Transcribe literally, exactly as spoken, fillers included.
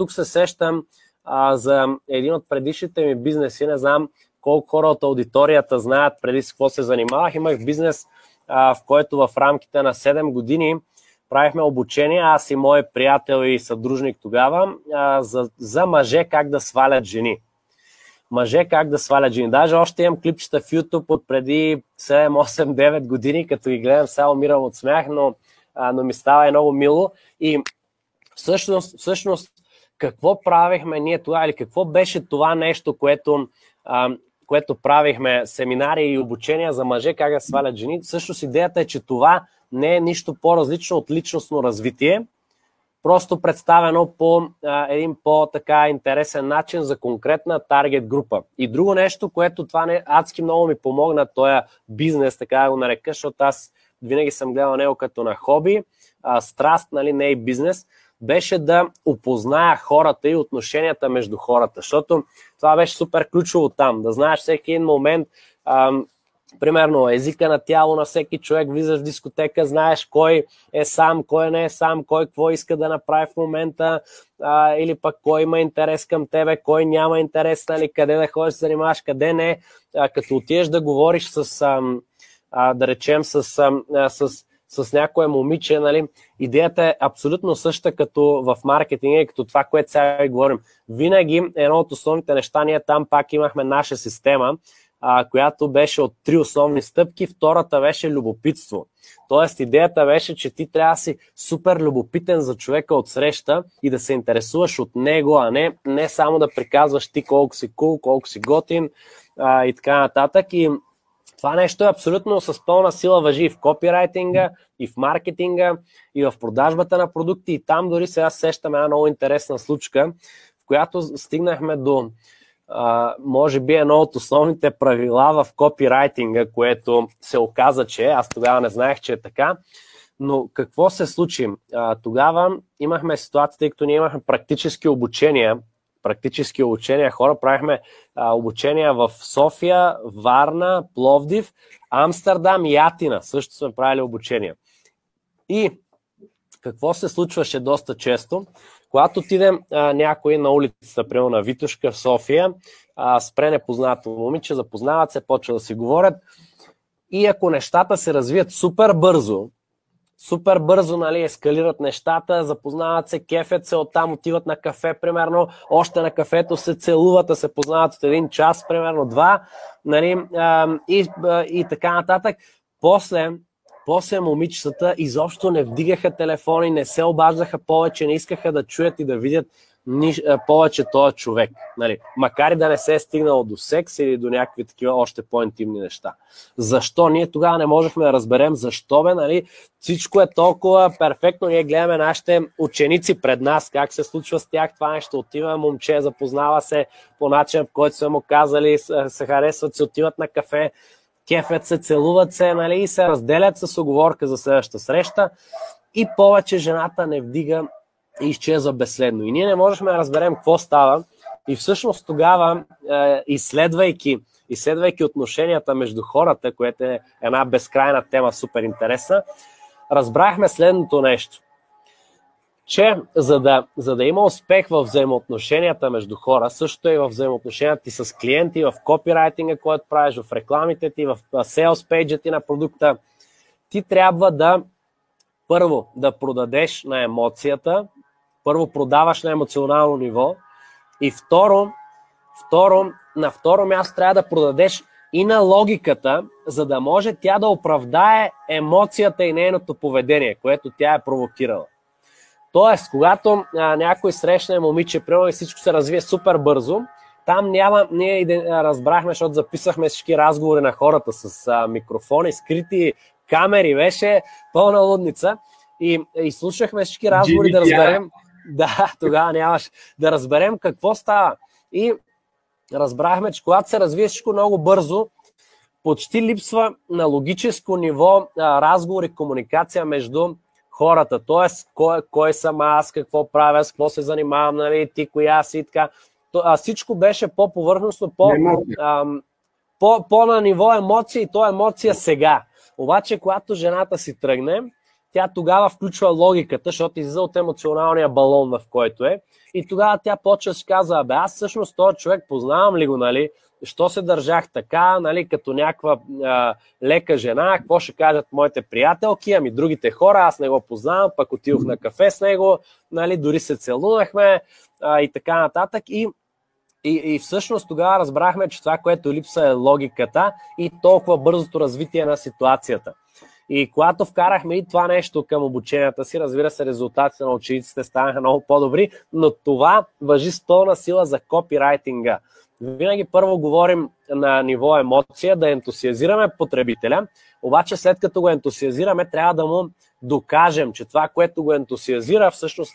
тук се сещам а, за един от предишните ми бизнеси, не знам колко хора от аудиторията знаят преди с какво се занимавах. Имах бизнес, а, в който в рамките на седем години правихме обучение, аз и мой приятел и съдружник тогава, а, за, за мъже как да свалят жени. Мъже как да свалят жени. Даже още имам клипчета в YouTube от преди седем, осем, девет години, като ги гледам, сега умирам от смях, но, а, но ми става и много мило. И всъщност, всъщност какво правихме ние тогава, или какво беше това нещо, което, а, което правихме, семинари и обучения за мъже как да свалят жени. Всъщност идеята е, че това не е нищо по-различно от личностно развитие, просто представено по а, един по-така интересен начин за конкретна таргет група. И друго нещо, което това не, адски много ми помогна, този бизнес, така да го нарека, защото аз винаги съм гледал него като на хоби, а, страст, нали, не и бизнес, беше да опозная хората и отношенията между хората, защото това беше супер ключово там, да знаеш всеки един момент, а, примерно езика на тяло на всеки човек, влизаш в дискотека, знаеш кой е сам, кой не е сам, кой какво иска да направи в момента, а, или пък кой има интерес към тебе, кой няма интерес, нали, къде да ходиш да се занимаваш, къде не, а, като отидеш да говориш с, а, а, да речем, с, а, с, с някое момиче, нали, идеята е абсолютно същата като в маркетинга и като това, което сега ви говорим. Винаги едно от основните неща, ние там пак имахме наша система, която беше от три основни стъпки. Втората беше любопитство. Тоест идеята беше, че ти трябва да си супер любопитен за човека отсреща и да се интересуваш от него, а не, не само да приказваш ти колко си кул, cool, колко си готин а, и така нататък. И това нещо е абсолютно с пълна сила важи и в копирайтинга, и в маркетинга, и в продажбата на продукти. И там дори сега сещам една много интересна случка, в която стигнахме до Uh, може би едно от основните правила в копирайтинга, което се оказа, че аз тогава не знаех, че е така, но какво се случи? Uh, тогава имахме ситуация, тъй като ние имахме практически обучения, практически обучения, хора правихме uh, обучения в София, Варна, Пловдив, Амстердам и Атина, също сме правили обучения. И какво се случваше доста често? Когато отидем а, някой на улицата, примерно на Витошка в София, а, спре непознато момиче, запознават се, почва да си говорят. И ако нещата се развият супер бързо, супер бързо, нали, ескалират нещата, запознават се, кефят се, оттам отиват на кафе, примерно, още на кафето се целуват, а се познават от един час, примерно два, нали, а, и, а, и така нататък. После... После момичетата изобщо не вдигаха телефони, не се обаждаха повече, не искаха да чуят и да видят ниш... повече този човек. Нали? Макар и да не се е стигнало до секс или до някакви такива още по-интимни неща. Защо? Ние тогава не можехме да разберем защо бе, нали? Всичко е толкова перфектно. Ние гледаме нашите ученици пред нас, как се случва с тях това нещо. Отива момче, запознава се по начин, по който сме му казали, се харесват, се отиват на кафе, кефят се, целуват се, нали, и се разделят с оговорка за следващата среща и повече жената не вдига и изчезва безследно. И ние не можехме да разберем какво става и всъщност тогава, е, изследвайки, изследвайки отношенията между хората, което е една безкрайна тема, супер интересна, разбрахме следното нещо, че за да, за да има успех в взаимоотношенията между хора, също и в взаимоотношенията ти с клиенти, в копирайтинга, който правиш, в рекламите ти, в sales page-а ти на продукта, ти трябва да първо да продадеш на емоцията, първо продаваш на емоционално ниво и второ, второ на второ място трябва да продадеш и на логиката, за да може тя да оправдае емоцията и нейното поведение, което тя е провокирала. Тоест, когато а, някой срещне момиче, примерно и всичко се развие супер бързо, там няма, ние разбрахме, защото записахме всички разговори на хората с а, микрофони, скрити камери, беше пълна лудница и, и слушахме всички разговори G-G-G-A. да разберем, да, тогава нямаш, да разберем какво става. И разбрахме, че когато се развие всичко много бързо, почти липсва на логическо ниво а, разговор и комуникация между хората, т.е. кой, кой съм аз, какво правя, с какво се занимавам, нали, ти коя си и така. А всичко беше по-повърхностно, по, а, по, по на ниво емоции, и то емоция сега. Обаче, когато жената си тръгне, тя тогава включва логиката, защото излиза от емоционалния балон, в който е. И тогава тя почва да си казва, бе, аз всъщност този човек познавам ли го, нали? Що се държах така, нали, като някаква а, лека жена, какво ще кажат моите приятелки, ами другите хора, аз не го познавам, пък отидох на кафе с него, нали, дори се целунахме а, и така нататък. И, и, и всъщност тогава разбрахме, че това, което липса е логиката и толкова бързото развитие на ситуацията. И когато вкарахме и това нещо към обученията си, разбира се, резултатите на учениците станаха много по-добри, но това важи с пълна сила за копирайтинга. Винаги първо говорим на ниво емоция, да ентусиазираме потребителя, обаче след като го ентусиазираме, трябва да му докажем, че това, което го ентусиазира, всъщност